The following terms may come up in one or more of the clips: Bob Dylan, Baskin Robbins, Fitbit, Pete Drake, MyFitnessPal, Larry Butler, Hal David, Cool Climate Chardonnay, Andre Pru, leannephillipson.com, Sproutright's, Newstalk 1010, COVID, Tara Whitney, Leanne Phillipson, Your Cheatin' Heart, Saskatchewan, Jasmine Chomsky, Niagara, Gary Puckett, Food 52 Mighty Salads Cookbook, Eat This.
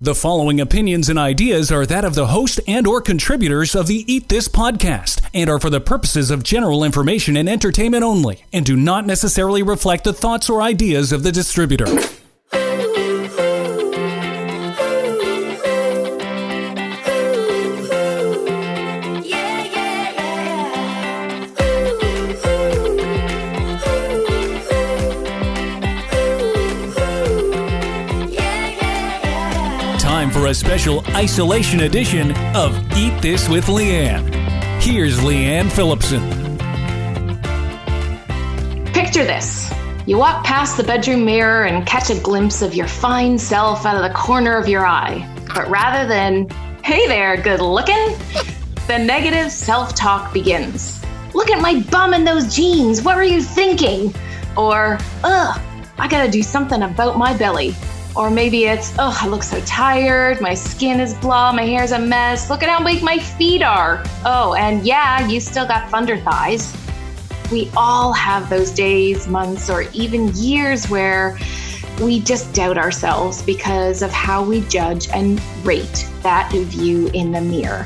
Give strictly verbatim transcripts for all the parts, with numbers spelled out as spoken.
The following opinions and ideas are that of the host and or contributors of the Eat This podcast and are for the purposes of general information and entertainment only and do not necessarily reflect the thoughts or ideas of the distributor. For a special isolation edition of Eat This with Leanne. Here's Leanne Phillipson. Picture this. You walk past the bedroom mirror and catch a glimpse of your fine self out of the corner of your eye. But rather than, hey there, good looking, the negative self-talk begins. Look at my bum and those jeans. What were you thinking? Or, ugh, I gotta do something about my belly. Or maybe it's, oh, I look so tired, my skin is blah, my hair's a mess, look at how big my feet are. Oh, and yeah, you still got thunder thighs. We all have those days, months, or even years where we just doubt ourselves because of how we judge and rate that view in the mirror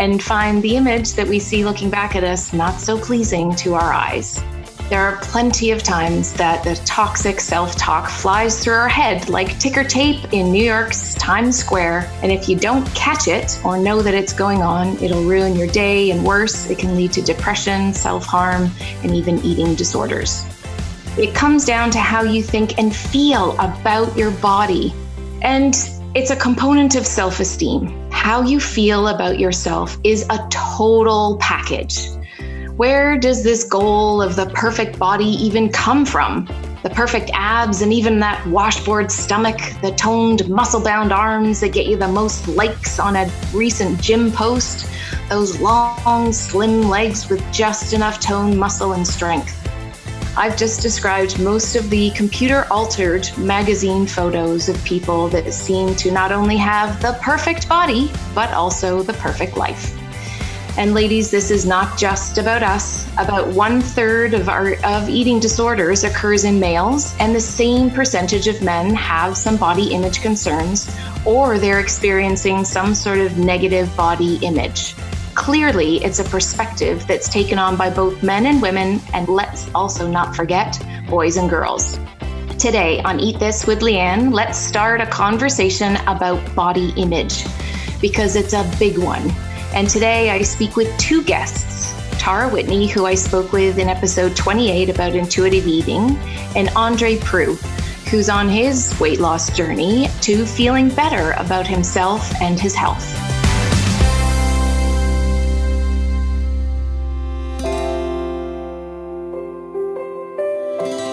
and find the image that we see looking back at us not so pleasing to our eyes. There are plenty of times that the toxic self-talk flies through our head like ticker tape in New York's Times Square. And if you don't catch it or know that it's going on, it'll ruin your day, and worse, it can lead to depression, self-harm, and even eating disorders. It comes down to how you think and feel about your body. And it's a component of self-esteem. How you feel about yourself is a total package. Where does this goal of the perfect body even come from? The perfect abs and even that washboard stomach, the toned muscle-bound arms that get you the most likes on a recent gym post, those long, slim legs with just enough tone, muscle, and strength. I've just described most of the computer-altered magazine photos of people that seem to not only have the perfect body, but also the perfect life. And ladies, this is not just about us. About one third of our of eating disorders occurs in males, and the same percentage of men have some body image concerns, or they're experiencing some sort of negative body image. Clearly, it's a perspective that's taken on by both men and women, and let's also not forget boys and girls. Today on Eat This with Leanne, let's start a conversation about body image, because it's a big one. And today I speak with two guests, Tara Whitney, who I spoke with in episode twenty-eight about intuitive eating, and Andre Pru, who's on his weight loss journey to feeling better about himself and his health.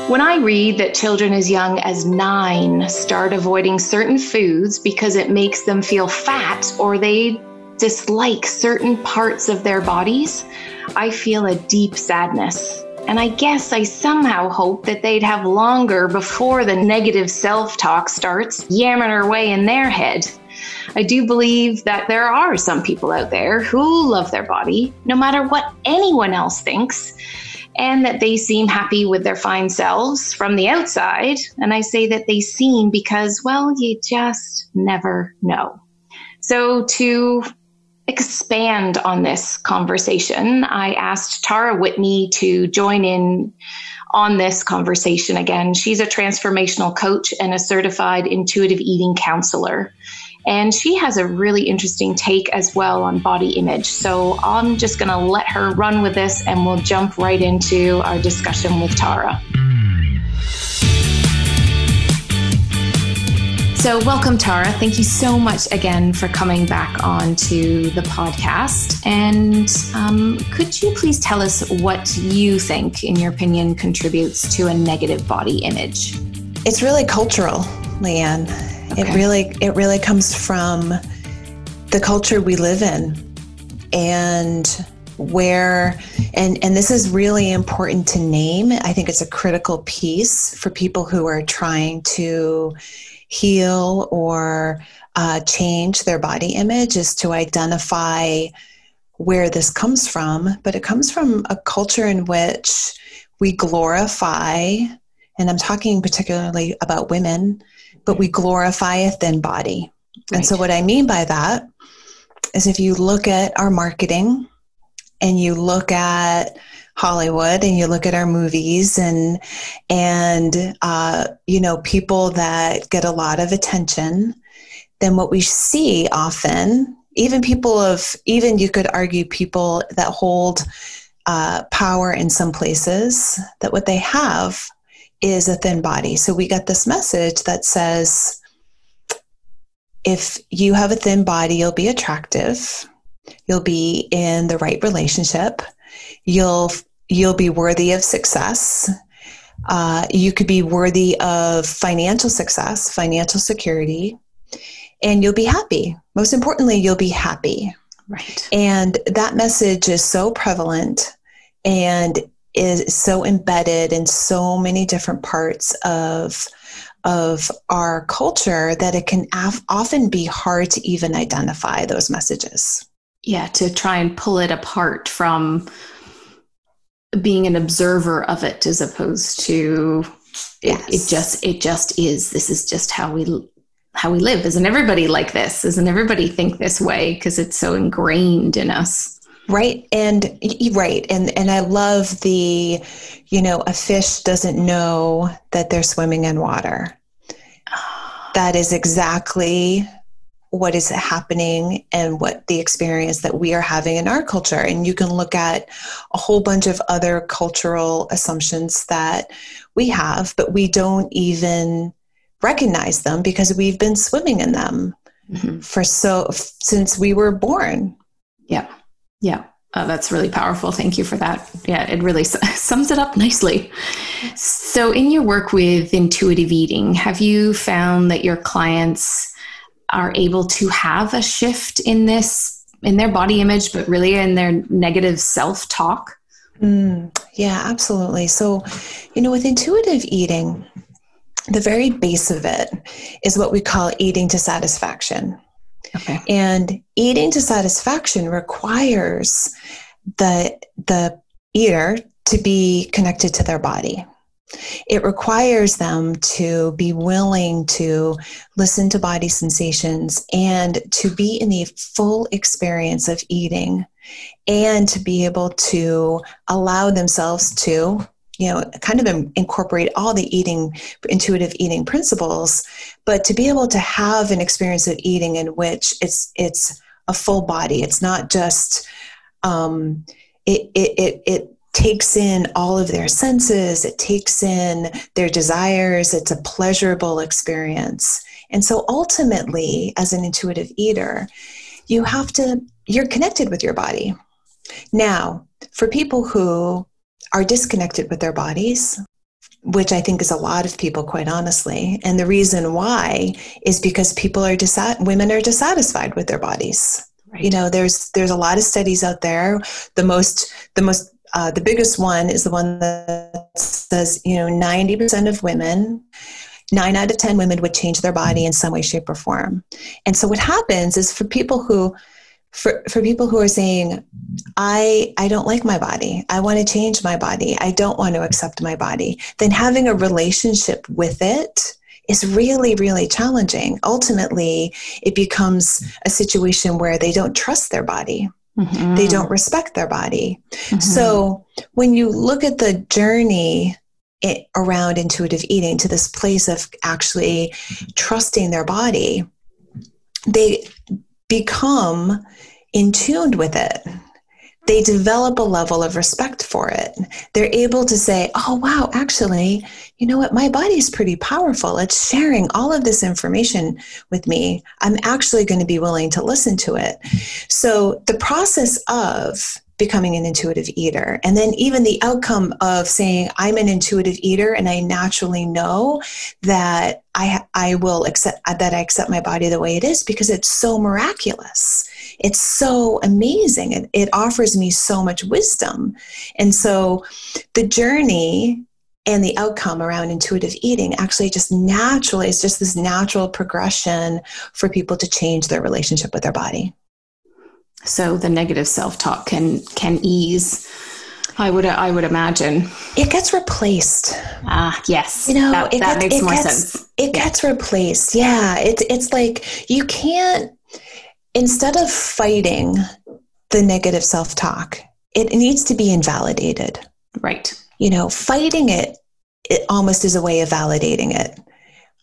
When I read that children as young as nine start avoiding certain foods because it makes them feel fat or they dislike certain parts of their bodies, I feel a deep sadness. And I guess I somehow hope that they'd have longer before the negative self-talk starts yammering her way in their head. I do believe that there are some people out there who love their body, no matter what anyone else thinks, and that they seem happy with their fine selves from the outside. And I say that they seem because, well, you just never know. So to expand on this conversation, I asked Tara Whitney to join in on this conversation again. She's a transformational coach and a certified intuitive eating counselor. And she has a really interesting take as well on body image. So I'm just going to let her run with this and we'll jump right into our discussion with Tara. So welcome, Tara. Thank you so much again for coming back onto the podcast. And um, could you please tell us what you think, in your opinion, contributes to a negative body image? It's really cultural, Leanne. Okay. It really, it really comes from the culture we live in, and where, and, and this is really important to name. I think it's a critical piece for people who are trying to heal or uh, change their body image, is to identify where this comes from. But it comes from a culture in which we glorify, and I'm talking particularly about women, but we glorify a thin body. Right. And so what I mean by that is if you look at our marketing and you look at Hollywood and you look at our movies and, and uh, you know, people that get a lot of attention, then what we see often, even people of, even you could argue people that hold uh, power in some places, that what they have is a thin body. So we got this message that says, if you have a thin body, you'll be attractive. You'll be in the right relationship. You'll, you'll be worthy of success. Uh, you could be worthy of financial success, financial security, and you'll be happy. Most importantly, you'll be happy. Right. And that message is so prevalent and is so embedded in so many different parts of of our culture that it can af- often be hard to even identify those messages. Yeah, to try and pull it apart from being an observer of it, as opposed to yes. it, it just it just is. This is just how we how we live. Isn't everybody like this? Doesn't everybody think this way? Because it's so ingrained in us. Right. And right. And, and I love the, you know, a fish doesn't know that they're swimming in water. That is exactly what is happening and what the experience that we are having in our culture. And you can look at a whole bunch of other cultural assumptions that we have, but we don't even recognize them because we've been swimming in them mm-hmm. for so since we were born. Yeah. Yeah, oh, that's really powerful. Thank you for that. Yeah, it really sums it up nicely. So in your work with intuitive eating, have you found that your clients are able to have a shift in this, in their body image, but really in their negative self-talk? Mm, yeah, absolutely. So, you know, with intuitive eating, the very base of it is what we call eating to satisfaction. Okay. And eating to satisfaction requires the, the eater to be connected to their body. It requires them to be willing to listen to body sensations and to be in the full experience of eating and to be able to allow themselves to, you know, kind of incorporate all the eating, intuitive eating principles, but to be able to have an experience of eating in which it's it's a full body. It's not just, um, it, it, it, it takes in all of their senses. It takes in their desires. It's a pleasurable experience. And so ultimately, as an intuitive eater, you have to, you're connected with your body. Now, for people who are disconnected with their bodies, which I think is a lot of people, quite honestly. And the reason why is because people are dissat- women are dissatisfied with their bodies. Right. You know, there's there's a lot of studies out there. The most the most uh, the biggest one is the one that says, you know, ninety percent of women, nine out of ten women would change their body in some way, shape, or form. And so what happens is for people who For for people who are saying, I I don't like my body, I want to change my body, I don't want to accept my body, then having a relationship with it is really, really challenging. Ultimately, it becomes a situation where they don't trust their body. Mm-hmm. They don't respect their body. Mm-hmm. So when you look at the journey it, around intuitive eating to this place of actually trusting their body, they become in tune with it. They develop a level of respect for it. They're able to say, oh, wow, actually, you know what? My body's pretty powerful. It's sharing all of this information with me. I'm actually going to be willing to listen to it. So the process of becoming an intuitive eater, and then even the outcome of saying, I'm an intuitive eater and I naturally know that I I will accept that I accept my body the way it is, because it's so miraculous. It's so amazing. It, it offers me so much wisdom. And so the journey and the outcome around intuitive eating actually just naturally, it's just this natural progression for people to change their relationship with their body. So the negative self-talk can, can ease. I would I would imagine. It gets replaced. Ah, uh, yes. You know, that, it that gets, makes it more gets, sense. It yeah. gets replaced. Yeah. It's it's like you can't, instead of fighting the negative self-talk, it needs to be invalidated. Right. You know, fighting it, it almost is a way of validating it.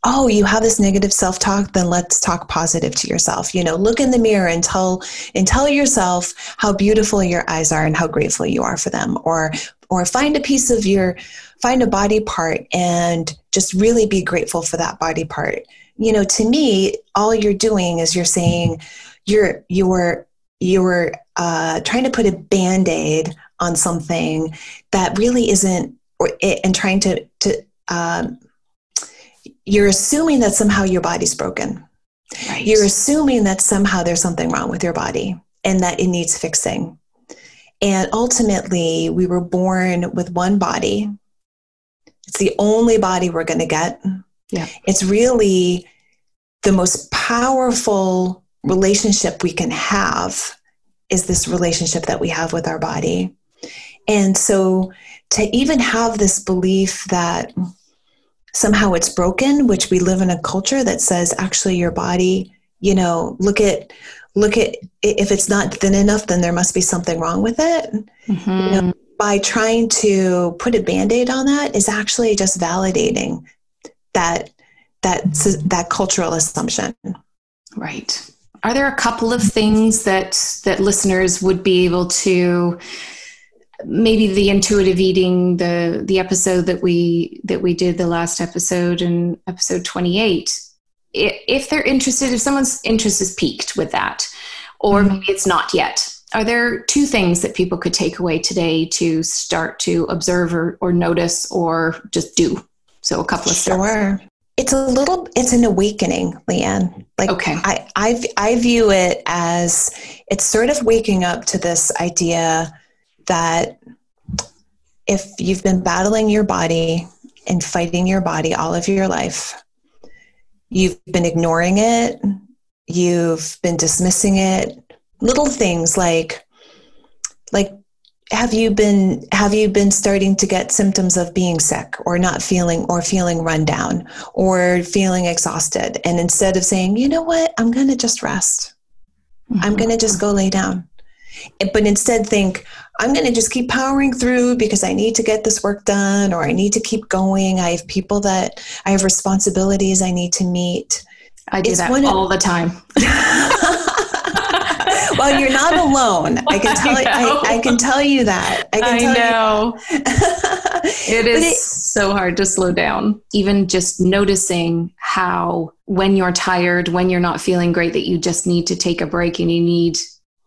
Oh, you have this negative self-talk, then let's talk positive to yourself. You know, look in the mirror and tell and tell yourself how beautiful your eyes are and how grateful you are for them. Or or find a piece of your, find a body part and just really be grateful for that body part. You know, to me, all you're doing is you're saying you're you're you're uh, trying to put a Band-Aid on something that really isn't, or it, and trying to to um, you're assuming that somehow your body's broken. Right. You're assuming that somehow there's something wrong with your body and that it needs fixing. And ultimately, we were born with one body. It's the only body we're going to get. Yeah. It's really the most powerful relationship we can have is this relationship that we have with our body. And so to even have this belief that somehow it's broken, which we live in a culture that says, actually your body, you know, look at, look at, if it's not thin enough, then there must be something wrong with it. Mm-hmm. You know, by trying to put a Band-Aid on that is actually just validating that, that, mm-hmm. that cultural assumption. Right. Are there a couple of things that, that listeners would be able to, maybe the intuitive eating, the, the episode that we, that we did the last episode and episode twenty-eight, if they're interested, if someone's interest is piqued with that, or maybe it's not yet, are there two things that people could take away today to start to observe or, or notice or just do? So a couple of steps. Sure. It's a little, it's an awakening, Leanne. Like okay. I, I, I view it as it's sort of waking up to this idea that if you've been battling your body and fighting your body all of your life, you've been ignoring it, you've been dismissing it, little things like, like, have you been, have you been starting to get symptoms of being sick or not feeling or feeling run down or feeling exhausted? And instead of saying, you know what, I'm going to just rest. Mm-hmm. I'm going to just go lay down. But instead think, I'm going to just keep powering through because I need to get this work done or I need to keep going. I have people that I have responsibilities I need to meet. I do it's that all of, the time. Well, you're not alone. I can tell you, I, I can tell you that. I, can tell I know. You that. It is it, so hard to slow down. Even just noticing how when you're tired, when you're not feeling great, that you just need to take a break and you need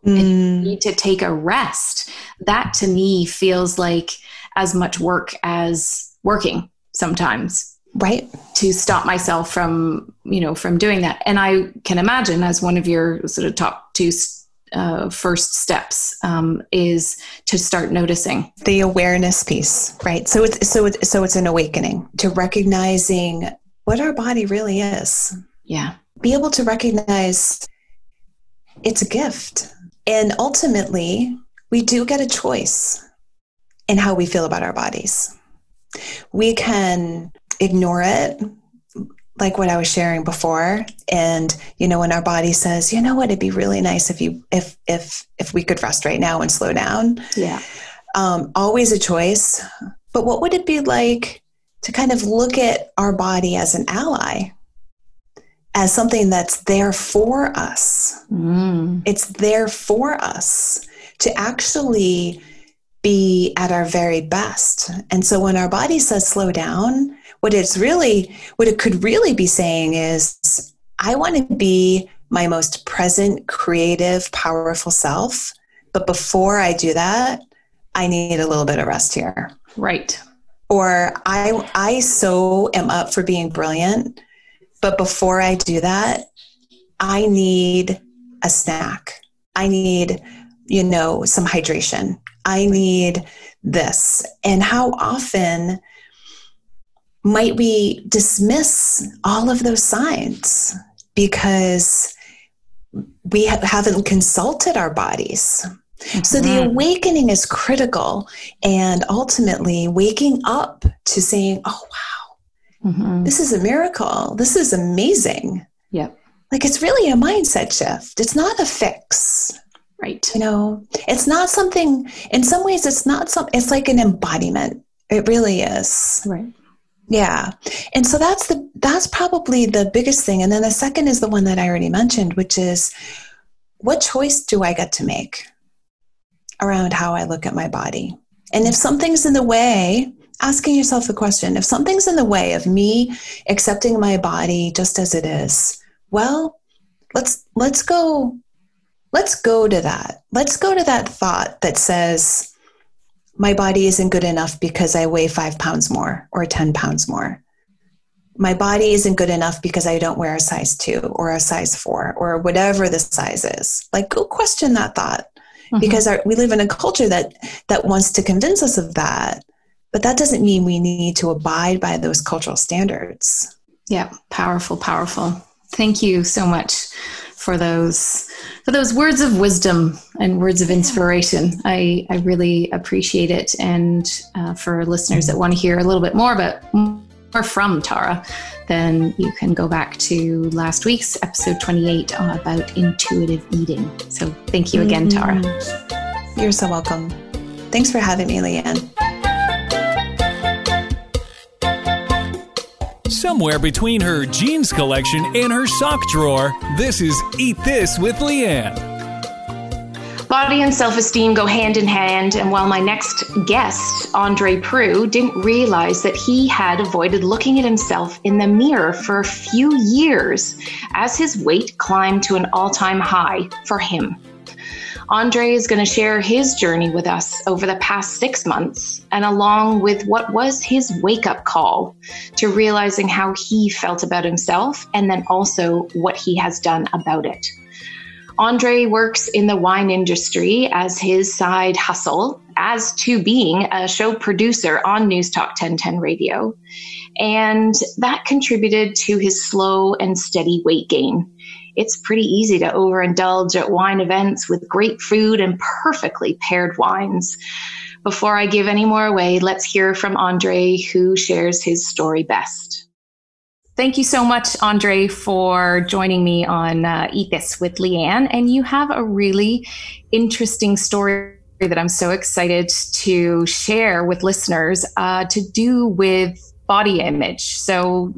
And you need to take a rest. That to me feels like as much work as working sometimes, right? To stop myself from, you know, from doing that. And I can imagine as one of your sort of top two uh, first steps um, is to start noticing the awareness piece, right? So it's, so it's, so it's an awakening to recognizing what our body really is. Yeah. Be able to recognize it's a gift. And ultimately, we do get a choice in how we feel about our bodies. We can ignore it, like what I was sharing before. And, you know, when our body says, you know what, it'd be really nice if you, if, if, if we could rest right now and slow down. Yeah. Um, always a choice. But what would it be like to kind of look at our body as an ally? As something that's there for us. Mm. It's there for us to actually be at our very best. And so when our body says slow down, what it's really, what it could really be saying is, I want to be my most present, creative, powerful self. But before I do that, I need a little bit of rest here. Right. Or I, I so am up for being brilliant. But before I do that, I need a snack. I need, you know, some hydration. I need this. And how often might we dismiss all of those signs because we ha- haven't consulted our bodies? Mm-hmm. So the awakening is critical, and ultimately waking up to saying, oh, wow, mm-hmm. this is a miracle. This is amazing. Yep. Like, it's really a mindset shift. It's not a fix. Right. You know, it's not something, in some ways, it's not some, it's like an embodiment. It really is. Right. Yeah. And so that's the, that's probably the biggest thing. And then the second is the one that I already mentioned, which is, what choice do I get to make around how I look at my body? And if something's in the way, asking yourself the question, if something's in the way of me accepting my body just as it is, well, let's, let's go, let's go to that. Let's go to that thought that says, my body isn't good enough because I weigh five pounds more or ten pounds more. My body isn't good enough because I don't wear a size two or a size four or whatever the size is. Like, go question that thought, mm-hmm. because our, we live in a culture that, that wants to convince us of that, but that doesn't mean we need to abide by those cultural standards. Yeah. Powerful, powerful. Thank you so much for those, for those words of wisdom and words of inspiration. I, I really appreciate it. And uh, for listeners that want to hear a little bit more about more from Tara, then you can go back to last week's episode twenty-eight about intuitive eating. So thank you again, Tara. You're so welcome. Thanks for having me, Leanne. Somewhere between her jeans collection and her sock drawer, this is Eat This with Leanne. Body and self-esteem go hand in hand, and while my next guest, Andre Pru, didn't realize that he had avoided looking at himself in the mirror for a few years as his weight climbed to an all-time high for him. Andre is going to share his journey with us over the past six months and along with what was his wake-up call to realizing how he felt about himself and then also what he has done about it. Andre works in the wine industry as his side hustle, as to being a show producer on Newstalk ten ten radio, and that contributed to his slow and steady weight gain. It's pretty easy to overindulge at wine events with great food and perfectly paired wines. Before I give any more away, let's hear from Andre, who shares his story best. Thank you so much, Andre, for joining me on uh, Eat This with Leanne. And you have a really interesting story that I'm so excited to share with listeners uh, to do with body image. So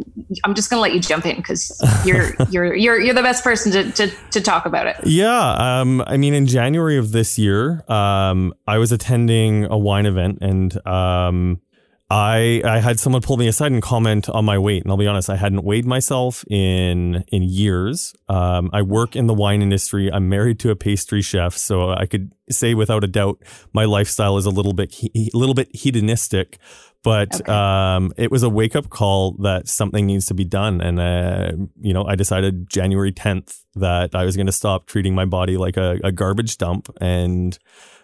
I'm just going to let you jump in because you're you're you're you're the best person to, to to talk about it. Yeah, um I mean in January of this year, um I was attending a wine event and um I I had someone pull me aside and comment on my weight, and I'll be honest, I hadn't weighed myself in in years. Um I work in the wine industry. I'm married to a pastry chef, so I could say without a doubt my lifestyle is a little bit he- little bit hedonistic. But okay. um, it was a wake up call that something needs to be done. And, uh, you know, I decided January tenth that I was going to stop treating my body like a, a garbage dump and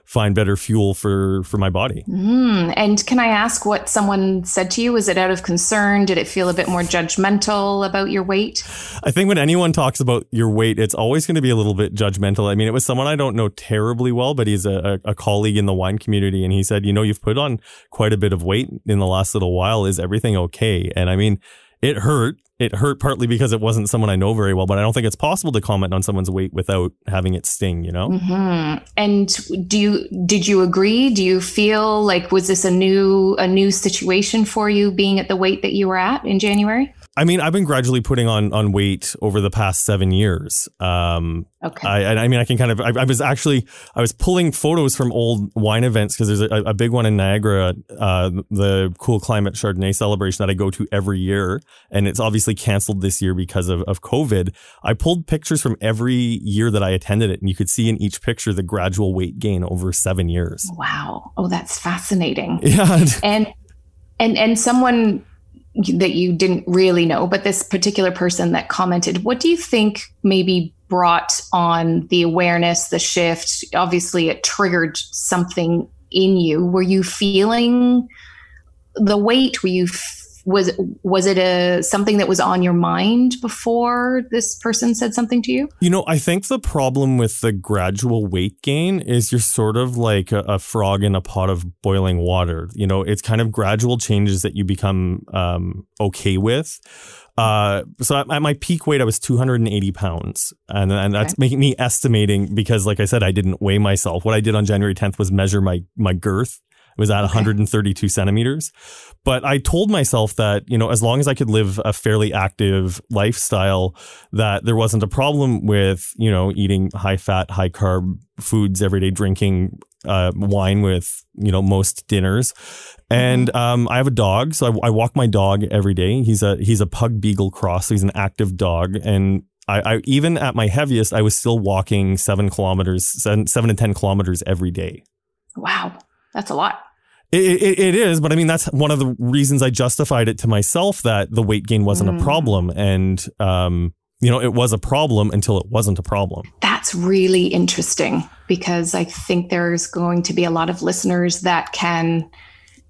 find better fuel for, for my body. Mm. And can I ask what someone said to you? Was it out of concern? Did it feel a bit more judgmental about your weight? I think when anyone talks about your weight, it's always going to be a little bit judgmental. I mean, it was someone I don't know terribly well, but he's a, a colleague in the wine community. And he said, you know, you've put on quite a bit of weight in the last little while. Is everything okay? And I mean, it hurt. It hurt partly because it wasn't someone I know very well, but I don't think it's possible to comment on someone's weight without having it sting, you know? Mm-hmm. And do you, did you agree? Do you feel like, was this a new, a new situation for you being at the weight that you were at in January? I mean, I've been gradually putting on, on weight over the past seven years. Um, okay. I, I mean, I can kind of, I, I was actually, I was pulling photos from old wine events because there's a, a big one in Niagara, uh, the Cool Climate Chardonnay celebration that I go to every year. And it's obviously canceled this year because of, of COVID. I pulled pictures from every year that I attended it. And you could see in each picture the gradual weight gain over seven years. Wow. Oh, that's fascinating. Yeah. And, and, and someone that you didn't really know, but this particular person that commented, what do you think maybe brought on the awareness, the shift? Obviously, it triggered something in you. Were you feeling the weight? Were you was was it a something that was on your mind before this person said something to you? You know, I think the problem with the gradual weight gain is you're sort of like a, a frog in a pot of boiling water. You know, it's kind of gradual changes that you become um, okay with. Uh, so at my peak weight, I was two hundred eighty pounds. And, and that's okay. making me estimating because, like I said, I didn't weigh myself. What I did on January tenth was measure my my girth. It was at okay. one hundred thirty-two centimeters. But I told myself that, you know, as long as I could live a fairly active lifestyle, that there wasn't a problem with, you know, eating high fat, high carb foods every day, drinking uh, wine with, you know, most dinners. And um, I have a dog. So I, I walk my dog every day. He's a he's a pug beagle cross. So he's an active dog. And I, I even at my heaviest, I was still walking seven kilometers, seven, seven to ten kilometers every day. Wow. That's a lot. It, it, it is. But I mean, that's one of the reasons I justified it to myself that the weight gain wasn't mm. a problem. And, um, you know, it was a problem until it wasn't a problem. That's really interesting, because I think there's going to be a lot of listeners that can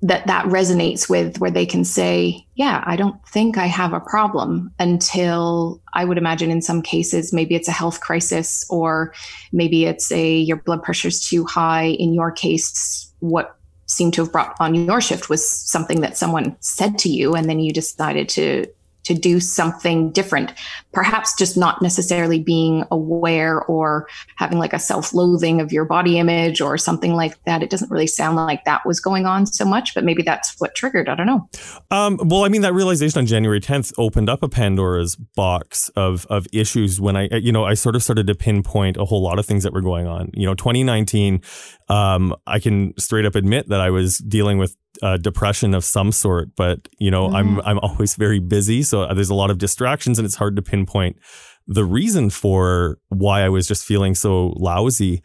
that that resonates with, where they can say, yeah, I don't think I have a problem, until I would imagine in some cases, maybe it's a health crisis, or maybe it's a, your blood pressure's too high. In your case, what seemed to have brought on your shift was something that someone said to you, and then you decided to, to do something different, perhaps just not necessarily being aware or having like a self-loathing of your body image or something like that. It doesn't really sound like that was going on so much, but maybe that's what triggered. I don't know. Um, well, I mean, that realization on January tenth opened up a Pandora's box of of issues when I, you know, I sort of started to pinpoint a whole lot of things that were going on. You know, twenty nineteen, um, I can straight up admit that I was dealing with Uh, depression of some sort, but you know, mm. I'm I'm always very busy, so there's a lot of distractions, and it's hard to pinpoint the reason for why I was just feeling so lousy.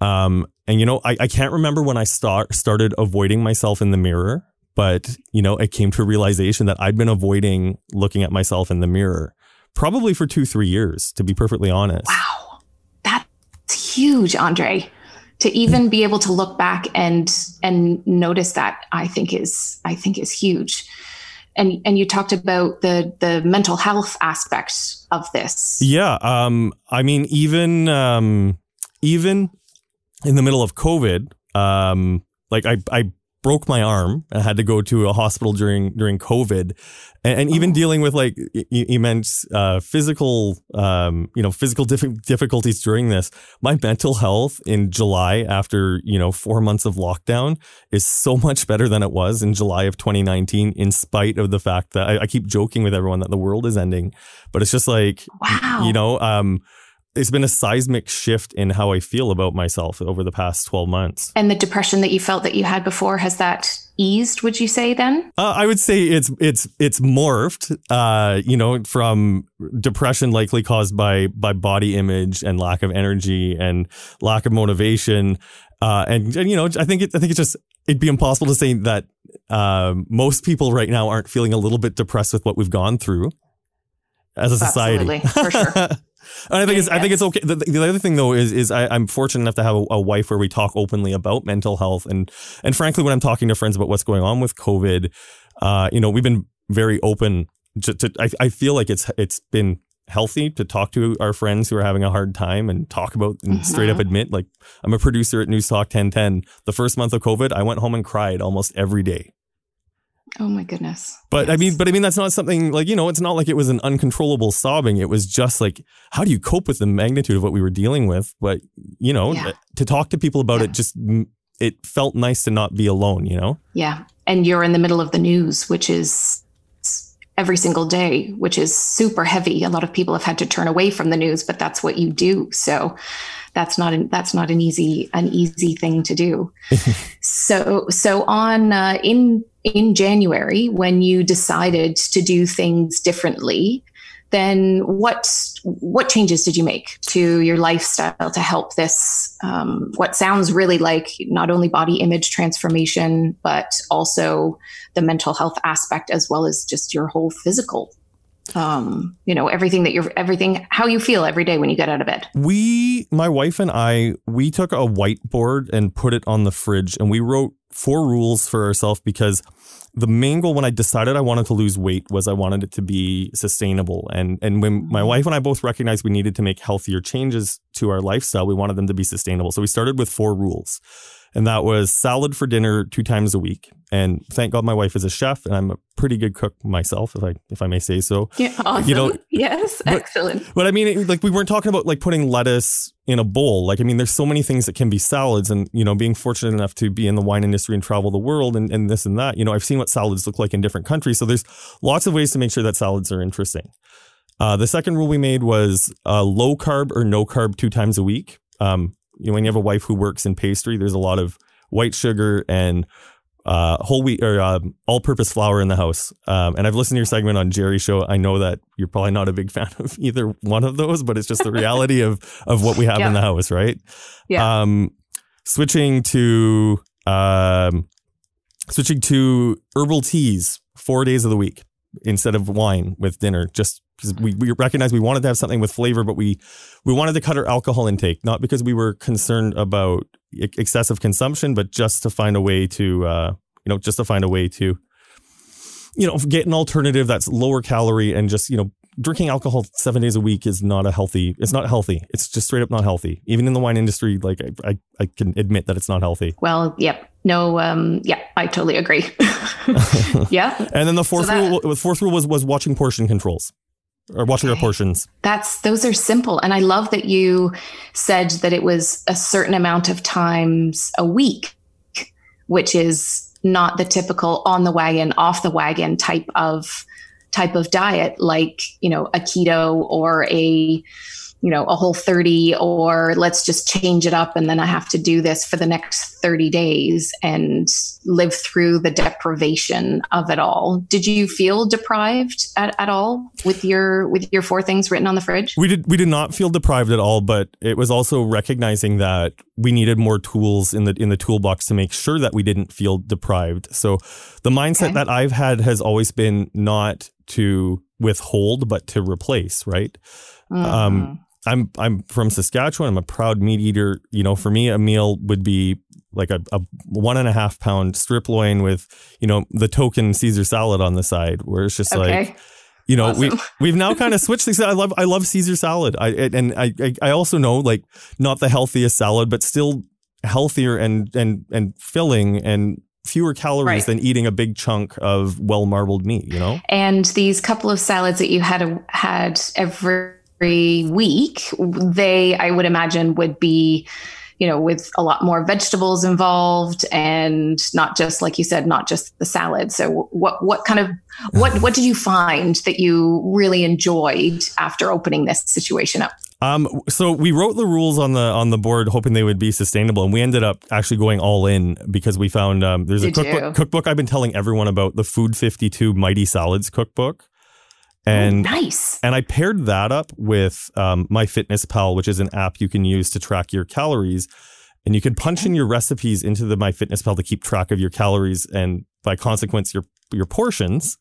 Um, and you know, I, I can't remember when I start started avoiding myself in the mirror, but you know, it came to a realization that I'd been avoiding looking at myself in the mirror probably for two, three years, to be perfectly honest. Wow, that's huge, Andre. To even be able to look back and and notice that, I think is I think is huge. And and you talked about the the mental health aspect of this. Yeah, um, I mean, even um, even in the middle of COVID, um, like I I broke my arm. I had to go to a hospital during during COVID, and, and even oh. dealing with like immense uh, physical, um, you know, physical diff- difficulties during this. My mental health in July, after you know four months of lockdown, is so much better than it was in July of twenty nineteen. In spite of the fact that I, I keep joking with everyone that the world is ending, but it's just like wow. you know, um, it's been a seismic shift in how I feel about myself over the past twelve months. And the depression that you felt that you had before, has that eased, would you say then? Uh, I would say it's it's it's morphed, uh, you know, from depression likely caused by by body image and lack of energy and lack of motivation. Uh, and, and, you know, I think it, I think it's just it'd be impossible to say that uh, most people right now aren't feeling a little bit depressed with what we've gone through as a society. Absolutely, for sure. And I think it's I think it's okay. The, the other thing, though, is is I, I'm fortunate enough to have a, a wife where we talk openly about mental health. And and frankly, when I'm talking to friends about what's going on with COVID, uh, you know, we've been very open to, to I, I feel like it's it's been healthy to talk to our friends who are having a hard time and talk about and mm-hmm. straight up admit, like, I'm a producer at Newstalk ten ten. The first month of COVID, I went home and cried almost every day. Oh, my goodness. But yes. I mean, but I mean, that's not something like, you know, it's not like it was an uncontrollable sobbing. It was just like, how do you cope with the magnitude of what we were dealing with? But, you know, yeah. to talk to people about yeah. it, just it felt nice to not be alone, you know? Yeah. And you're in the middle of the news, which is every single day, which is super heavy. A lot of people have had to turn away from the news, but that's what you do. So that's not an, that's not an easy, an easy thing to do. so, so on uh, in In January, when you decided to do things differently, then what what changes did you make to your lifestyle to help this, um, what sounds really like not only body image transformation, but also the mental health aspect, as well as just your whole physical, um, you know, everything that you're, everything, how you feel every day when you get out of bed? We, my wife and I, we took a whiteboard and put it on the fridge, and we wrote four rules for ourselves, because the main goal when I decided I wanted to lose weight was I wanted it to be sustainable. And and when my wife and I both recognized we needed to make healthier changes to our lifestyle, we wanted them to be sustainable. So we started with four rules. And that was salad for dinner two times a week. And thank God my wife is a chef, and I'm a pretty good cook myself, if I if I may say so. Yeah, awesome. You know, yes, but, excellent. But I mean, it, like we weren't talking about like putting lettuce in a bowl. Like, I mean, there's so many things that can be salads, and, you know, being fortunate enough to be in the wine industry and travel the world and, and this and that, you know, I've seen what salads look like in different countries. So there's lots of ways to make sure that salads are interesting. Uh, the second rule we made was uh, low carb or no carb two times a week. Um, you know, when you have a wife who works in pastry, there's a lot of white sugar and uh, whole wheat or uh, all-purpose flour in the house. Um, and I've listened to your segment on Jerry's show. I know that you're probably not a big fan of either one of those, but it's just the reality of of what we have yeah. in the house, right? Yeah. Um, switching to um, switching to herbal teas four days of the week instead of wine with dinner, just because we, we recognized we wanted to have something with flavor, but we we wanted to cut our alcohol intake, not because we were concerned about excessive consumption, but just to find a way to, uh, you know, just to find a way to, you know, get an alternative that's lower calorie. And just, you know, drinking alcohol seven days a week is not a healthy, it's not healthy. It's just straight up not healthy. Even in the wine industry, like I, I, I can admit that it's not healthy. Well, yep. No, um, yeah, I totally agree. yeah. And then the fourth so that, rule, fourth rule was, was watching portion controls. Or watching okay. our portions. That's, those are simple. And I love that you said that it was a certain amount of times a week, which is not the typical on the wagon, off the wagon type of type of diet, like, you know, a keto or a, you know, a Whole thirty, or let's just change it up. And then I have to do this for the next thirty days and live through the deprivation of it all. Did you feel deprived at, at all with your, with your four things written on the fridge? We did, we did not feel deprived at all, but it was also recognizing that we needed more tools in the, in the toolbox to make sure that we didn't feel deprived. So the mindset okay. that I've had has always been not to withhold, but to replace, right? Mm. Um, I'm I'm from Saskatchewan. I'm a proud meat eater. You know, for me, a meal would be like a, a one and a half pound strip loin with, you know, the token Caesar salad on the side, where it's just okay. like, you know, awesome. we we've now kind of switched things. I love I love Caesar salad. I and I I also know, like, not the healthiest salad, but still healthier and and and filling and fewer calories right. than eating a big chunk of well marbled meat. You know, and these couple of salads that you had had every. Every week, they, I would imagine, would be, you know, with a lot more vegetables involved, and not just, like you said, not just the salad. So what what kind of what what did you find that you really enjoyed after opening this situation up? Um, so we wrote the rules on the on the board, hoping they would be sustainable, and we ended up actually going all in because we found um, there's a cookbook, cookbook I've been telling everyone about, the Food fifty-two Mighty Salads Cookbook. And, oh, nice. And I paired that up with um, MyFitnessPal, which is an app you can use to track your calories. And you can punch in your recipes into the MyFitnessPal to keep track of your calories and, by consequence, your your portions.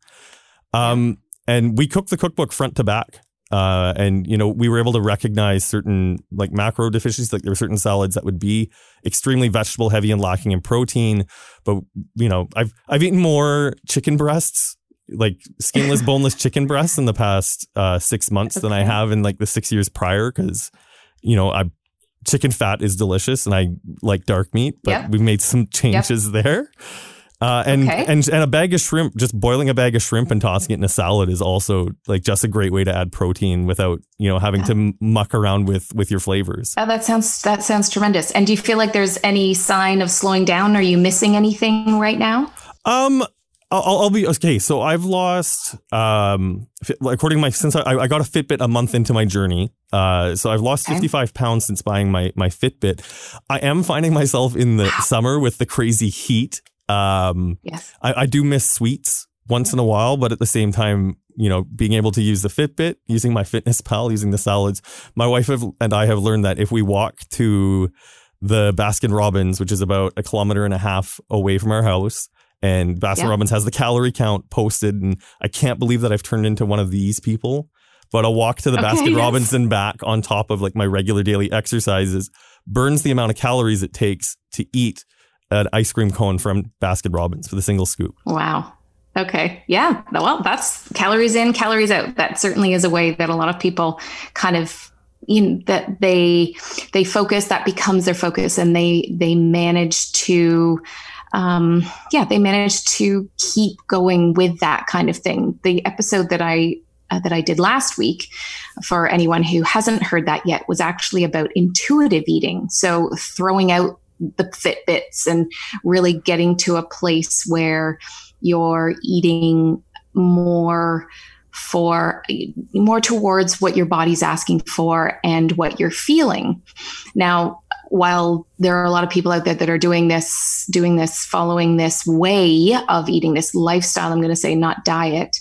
Um, and we cooked the cookbook front to back. Uh, and, you know, we were able to recognize certain, like, macro deficiencies. Like, there were certain salads that would be extremely vegetable heavy and lacking in protein. But, you know, I've I've eaten more chicken breasts, like skinless, boneless chicken breasts in the past uh, six months okay. than I have in like the six years prior. Cause, you know, I chicken fat is delicious and I like dark meat, but yep. we've made some changes yep. there. Uh, and, okay. and, and a bag of shrimp, just boiling a bag of shrimp and tossing it in a salad is also like just a great way to add protein without, you know, having yeah. to muck around with, with your flavors. Oh, that sounds, that sounds tremendous. And do you feel like there's any sign of slowing down? Are you missing anything right now? Um, I'll, I'll be okay. So I've lost, um, according to my, since I, I got a Fitbit a month into my journey. Uh, so I've lost okay. fifty-five pounds since buying my, my Fitbit. I am finding myself in the wow. summer with the crazy heat. Um, yes. I, I do miss sweets once in a while, but at the same time, you know, being able to use the Fitbit, using my MyFitnessPal, using the salads, my wife have, and I have learned that if we walk to the Baskin Robbins, which is about a kilometer and a half away from our house, and Baskin yeah. Robbins has the calorie count posted. And I can't believe that I've turned into one of these people. But a walk to the okay, Baskin yes. Robbins and back on top of like my regular daily exercises burns the amount of calories it takes to eat an ice cream cone from Baskin Robbins for the single scoop. Wow. Okay. Yeah. Well, that's calories in, calories out. That certainly is a way that a lot of people kind of, you know, that they, they focus, that becomes their focus, and they, they manage to, um, yeah, they manage to keep going with that kind of thing. The episode that I, uh, that I did last week, for anyone who hasn't heard that yet, was actually about intuitive eating. So throwing out the Fitbits and really getting to a place where you're eating more for more towards what your body's asking for and what you're feeling. Now, while there are a lot of people out there that are doing this, doing this, following this way of eating, this lifestyle, I'm going to say, not diet,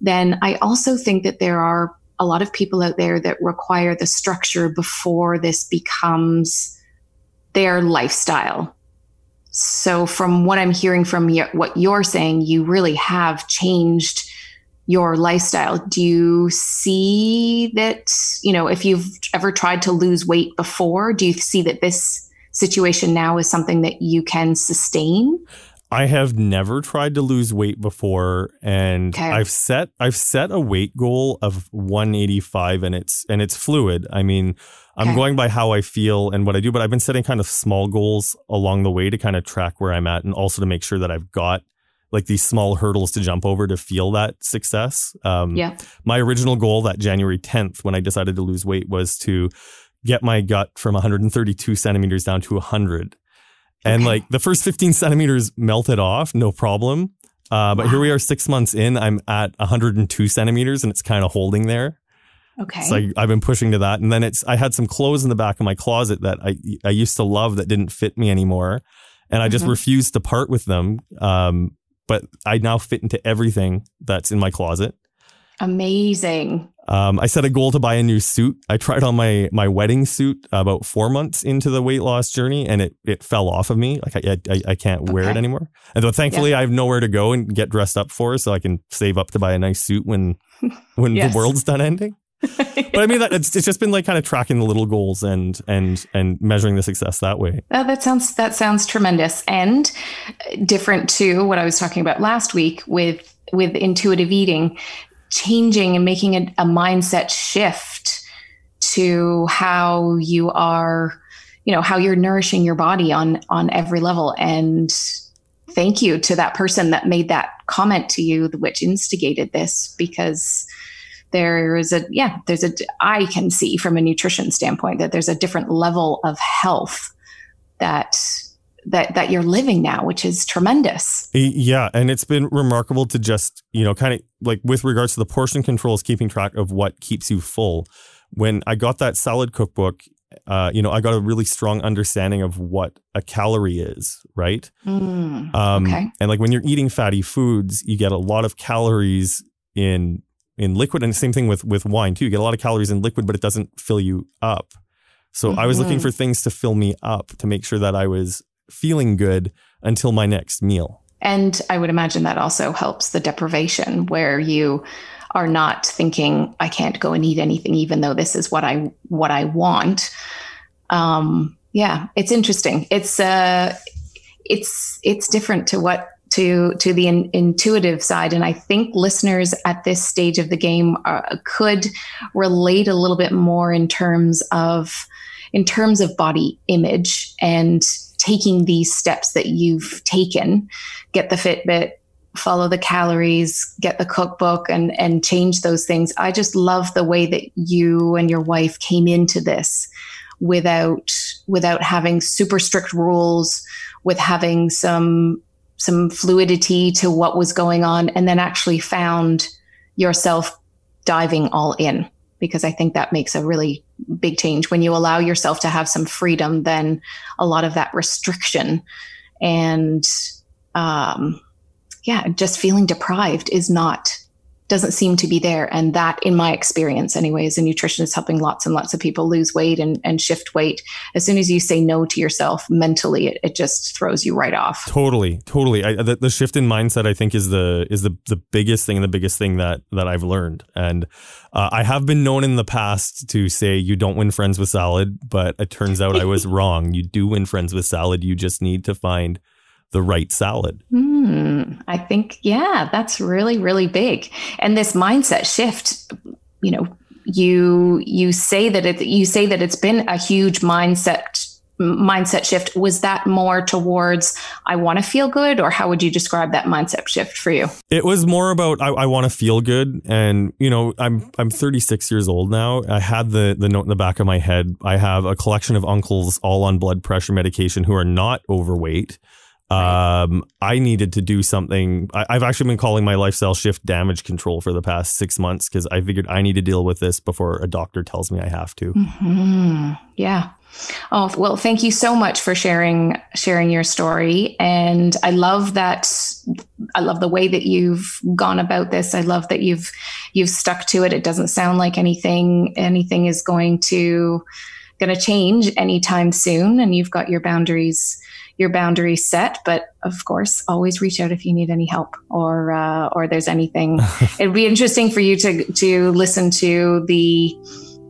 then I also think that there are a lot of people out there that require the structure before this becomes their lifestyle. So from what I'm hearing from you, what you're saying, you really have changed your lifestyle. Do you see that, you know, if you've ever tried to lose weight before, do you see that this situation now is something that you can sustain? I have never tried to lose weight before, and okay. I've set I've set a weight goal of one eighty-five, and it's and it's fluid. I mean, I'm okay. going by how I feel and what I do, but I've been setting kind of small goals along the way to kind of track where I'm at, and also to make sure that I've got like these small hurdles to jump over to feel that success. Um, yeah. My original goal that January tenth, when I decided to lose weight, was to get my gut from one hundred thirty-two centimeters down to one hundred. And okay. like the first fifteen centimeters melted off, no problem. Uh, but wow. here we are six months in, I'm at one hundred two centimeters, and it's kind of holding there. Okay. So I, I've been pushing to that. And then it's, I had some clothes in the back of my closet that I, I used to love that didn't fit me anymore. And I mm-hmm. just refused to part with them. Um, but I now fit into everything that's in my closet. Amazing. Um, I set a goal to buy a new suit. I tried on my my wedding suit about four months into the weight loss journey, and it it fell off of me. Like I I, I can't okay. wear it anymore. And so thankfully, yeah. I have nowhere to go and get dressed up for, so I can save up to buy a nice suit when when yes. the world's done ending. But I mean, that it's, it's just been like kind of tracking the little goals and and and measuring the success that way. Oh, that sounds that sounds tremendous, and different to what I was talking about last week with with intuitive eating. Changing and making a, a mindset shift to how you are, you know, how you're nourishing your body on, on every level. And thank you to that person that made that comment to you, which instigated this, because there is a, yeah, there's a, I can see from a nutrition standpoint that there's a different level of health that that that you're living now, which is tremendous. Yeah. And it's been remarkable to just, you know, kind of like with regards to the portion controls, keeping track of what keeps you full. When I got that salad cookbook, uh, you know, I got a really strong understanding of what a calorie is, right? Mm, um, okay. And like when you're eating fatty foods, you get a lot of calories in in liquid, and the same thing with, with wine too. You get a lot of calories in liquid, but it doesn't fill you up. So mm-hmm. I was looking for things to fill me up to make sure that I was feeling good until my next meal. And I would imagine that also helps the deprivation, where you are not thinking, I can't go and eat anything, even though this is what I, what I want. Um, yeah, it's interesting. It's, uh, it's, it's different to what, to, to the in, intuitive side. And I think listeners at this stage of the game are, could relate a little bit more in terms of, in terms of body image and taking these steps that you've taken. Get the Fitbit, follow the calories, get the cookbook, and, and change those things. I just love the way that you and your wife came into this without, without having super strict rules, with having some, some fluidity to what was going on, and then actually found yourself diving all in. Because I think that makes a really big change. When you allow yourself to have some freedom, then a lot of that restriction and, um, yeah, just feeling deprived is not doesn't seem to be there. And that, in my experience anyway, as a nutritionist helping lots and lots of people lose weight and, and shift weight, as soon as you say no to yourself mentally, it, it just throws you right off. Totally, totally. I, the, the shift in mindset, I think, is the is the, the biggest thing and the biggest thing that, that I've learned. And uh, I have been known in the past to say you don't win friends with salad, but it turns out I was wrong. You do win friends with salad. You just need to find the right salad. Mm, I think, yeah, that's really, really big. And this mindset shift, you know, you, you say that it, you say that it's been a huge mindset, mindset shift. Was that more towards, I want to feel good, or how would you describe that mindset shift for you? It was more about, I, I want to feel good. And, you know, I'm, I'm thirty-six years old now. I had the, the note in the back of my head. I have a collection of uncles all on blood pressure medication who are not overweight. Um, I needed to do something. I, I've actually been calling my lifestyle shift damage control for the past six months because I figured I need to deal with this before a doctor tells me I have to. Mm-hmm. Yeah. Oh, well, thank you so much for sharing, sharing your story. And I love that. I love the way that you've gone about this. I love that you've, you've stuck to it. It doesn't sound like anything, anything is going to, going to change anytime soon. And you've got your boundaries your boundaries set, but of course, always reach out if you need any help or, uh, or there's anything. It'd be interesting for you to, to listen to the,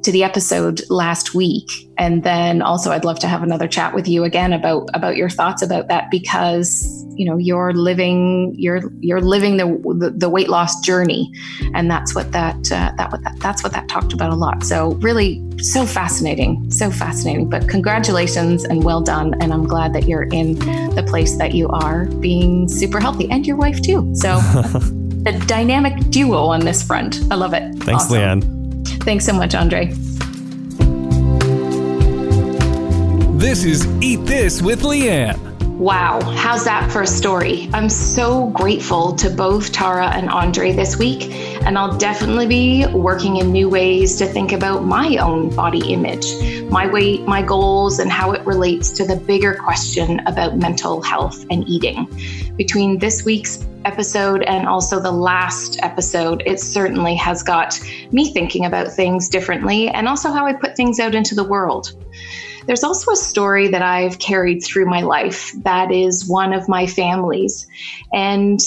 to the episode last week. And then also I'd love to have another chat with you again about, about your thoughts about that, because, you know, you're living, you're, you're living the, the, the weight loss journey. And that's what that, uh, that, what that, that's what that talked about a lot. So really so fascinating, so fascinating, but congratulations and well done. And I'm glad that you're in the place that you are, being super healthy, and your wife too. So the dynamic duo on this front. I love it. Thanks, awesome. Leanne. Thanks so much, Andre. This is Eat This with Leanne. Wow. How's that for a story? I'm so grateful to both Tara and Andre this week, and I'll definitely be working in new ways to think about my own body image, my weight, my goals, and how it relates to the bigger question about mental health and eating. Between this week's episode and also the last episode, it certainly has got me thinking about things differently, and also how I put things out into the world. There's also a story that I've carried through my life that is one of my family's. And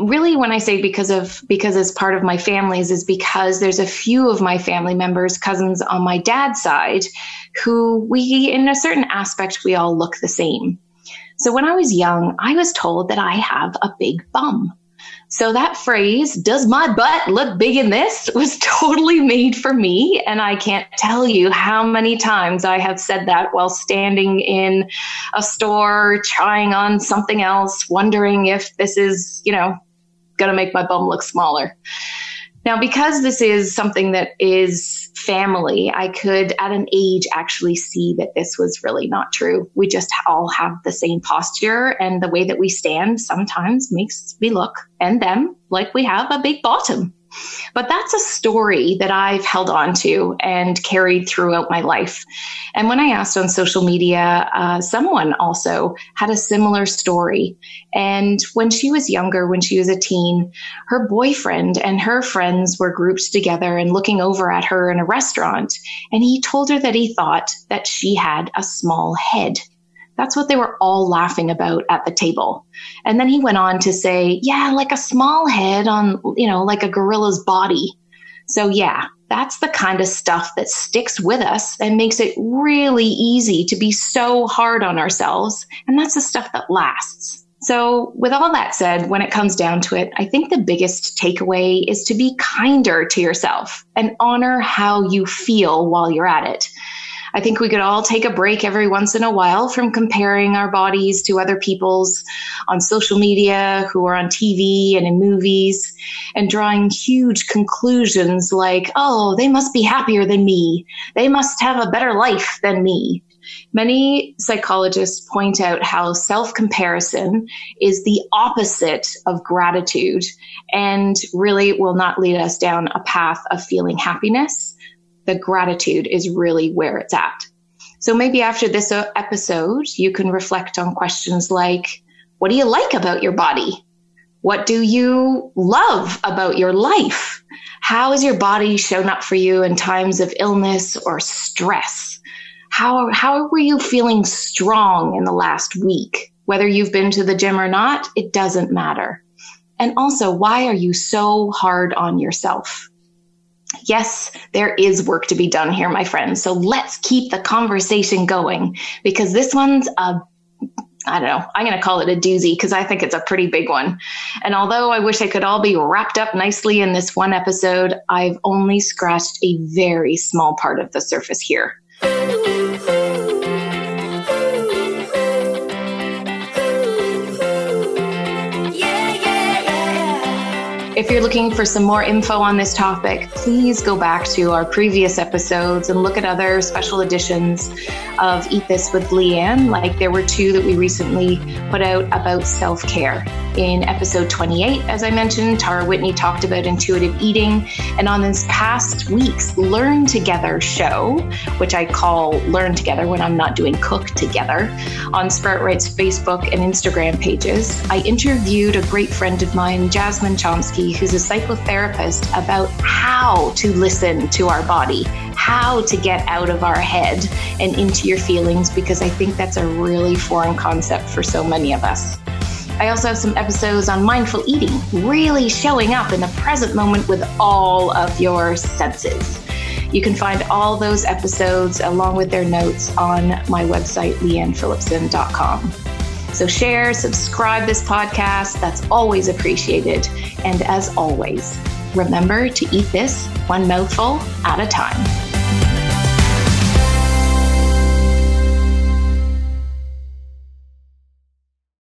really, when I say because of, because it's part of my family's, is because there's a few of my family members, cousins on my dad's side, who we, in a certain aspect, we all look the same. So when I was young, I was told that I have a big bum. So that phrase, does my butt look big in this, was totally made for me. And I can't tell you how many times I have said that while standing in a store, trying on something else, wondering if this is, you know, going to make my bum look smaller. Now, because this is something that is family, I could at an age actually see that this was really not true. We just all have the same posture, and the way that we stand sometimes makes me look and them like we have a big bottom. But that's a story that I've held on to and carried throughout my life. And when I asked on social media, uh, someone also had a similar story. And when she was younger, when she was a teen, her boyfriend and her friends were grouped together and looking over at her in a restaurant. And he told her that he thought that she had a small head. That's what they were all laughing about at the table. And then he went on to say, yeah, like a small head on, you know, like a gorilla's body. So yeah, that's the kind of stuff that sticks with us and makes it really easy to be so hard on ourselves. And that's the stuff that lasts. So with all that said, when it comes down to it, I think the biggest takeaway is to be kinder to yourself and honor how you feel while you're at it. I think we could all take a break every once in a while from comparing our bodies to other people's on social media, who are on T V and in movies, and drawing huge conclusions like, oh, they must be happier than me. They must have a better life than me. Many psychologists point out how self-comparison is the opposite of gratitude and really will not lead us down a path of feeling happiness. The gratitude is really where it's at. So maybe after this episode, you can reflect on questions like, what do you like about your body? What do you love about your life? How has your body shown up for you in times of illness or stress? How, how were you feeling strong in the last week? Whether you've been to the gym or not, it doesn't matter. And also, why are you so hard on yourself? Yes, there is work to be done here, my friends. So let's keep the conversation going, because this one's a, I don't know, I'm going to call it a doozy, because I think it's a pretty big one. And although I wish I could all be wrapped up nicely in this one episode, I've only scratched a very small part of the surface here. If you're looking for some more info on this topic, please go back to our previous episodes and look at other special editions of Eat This with Leanne. Like there were two that we recently put out about self-care. In episode twenty-eight, as I mentioned, Tara Whitney talked about intuitive eating. And on this past week's Learn Together show, which I call Learn Together when I'm not doing Cook Together, on Sproutright's Facebook and Instagram pages, I interviewed a great friend of mine, Jasmine Chomsky, who's a psychotherapist, about how to listen to our body, how to get out of our head and into your feelings, because I think that's a really foreign concept for so many of us. I also have some episodes on mindful eating, really showing up in the present moment with all of your senses. You can find all those episodes along with their notes on my website, leanne phillipson dot com. So share, subscribe this podcast. That's always appreciated. And as always, remember to eat this one mouthful at a time.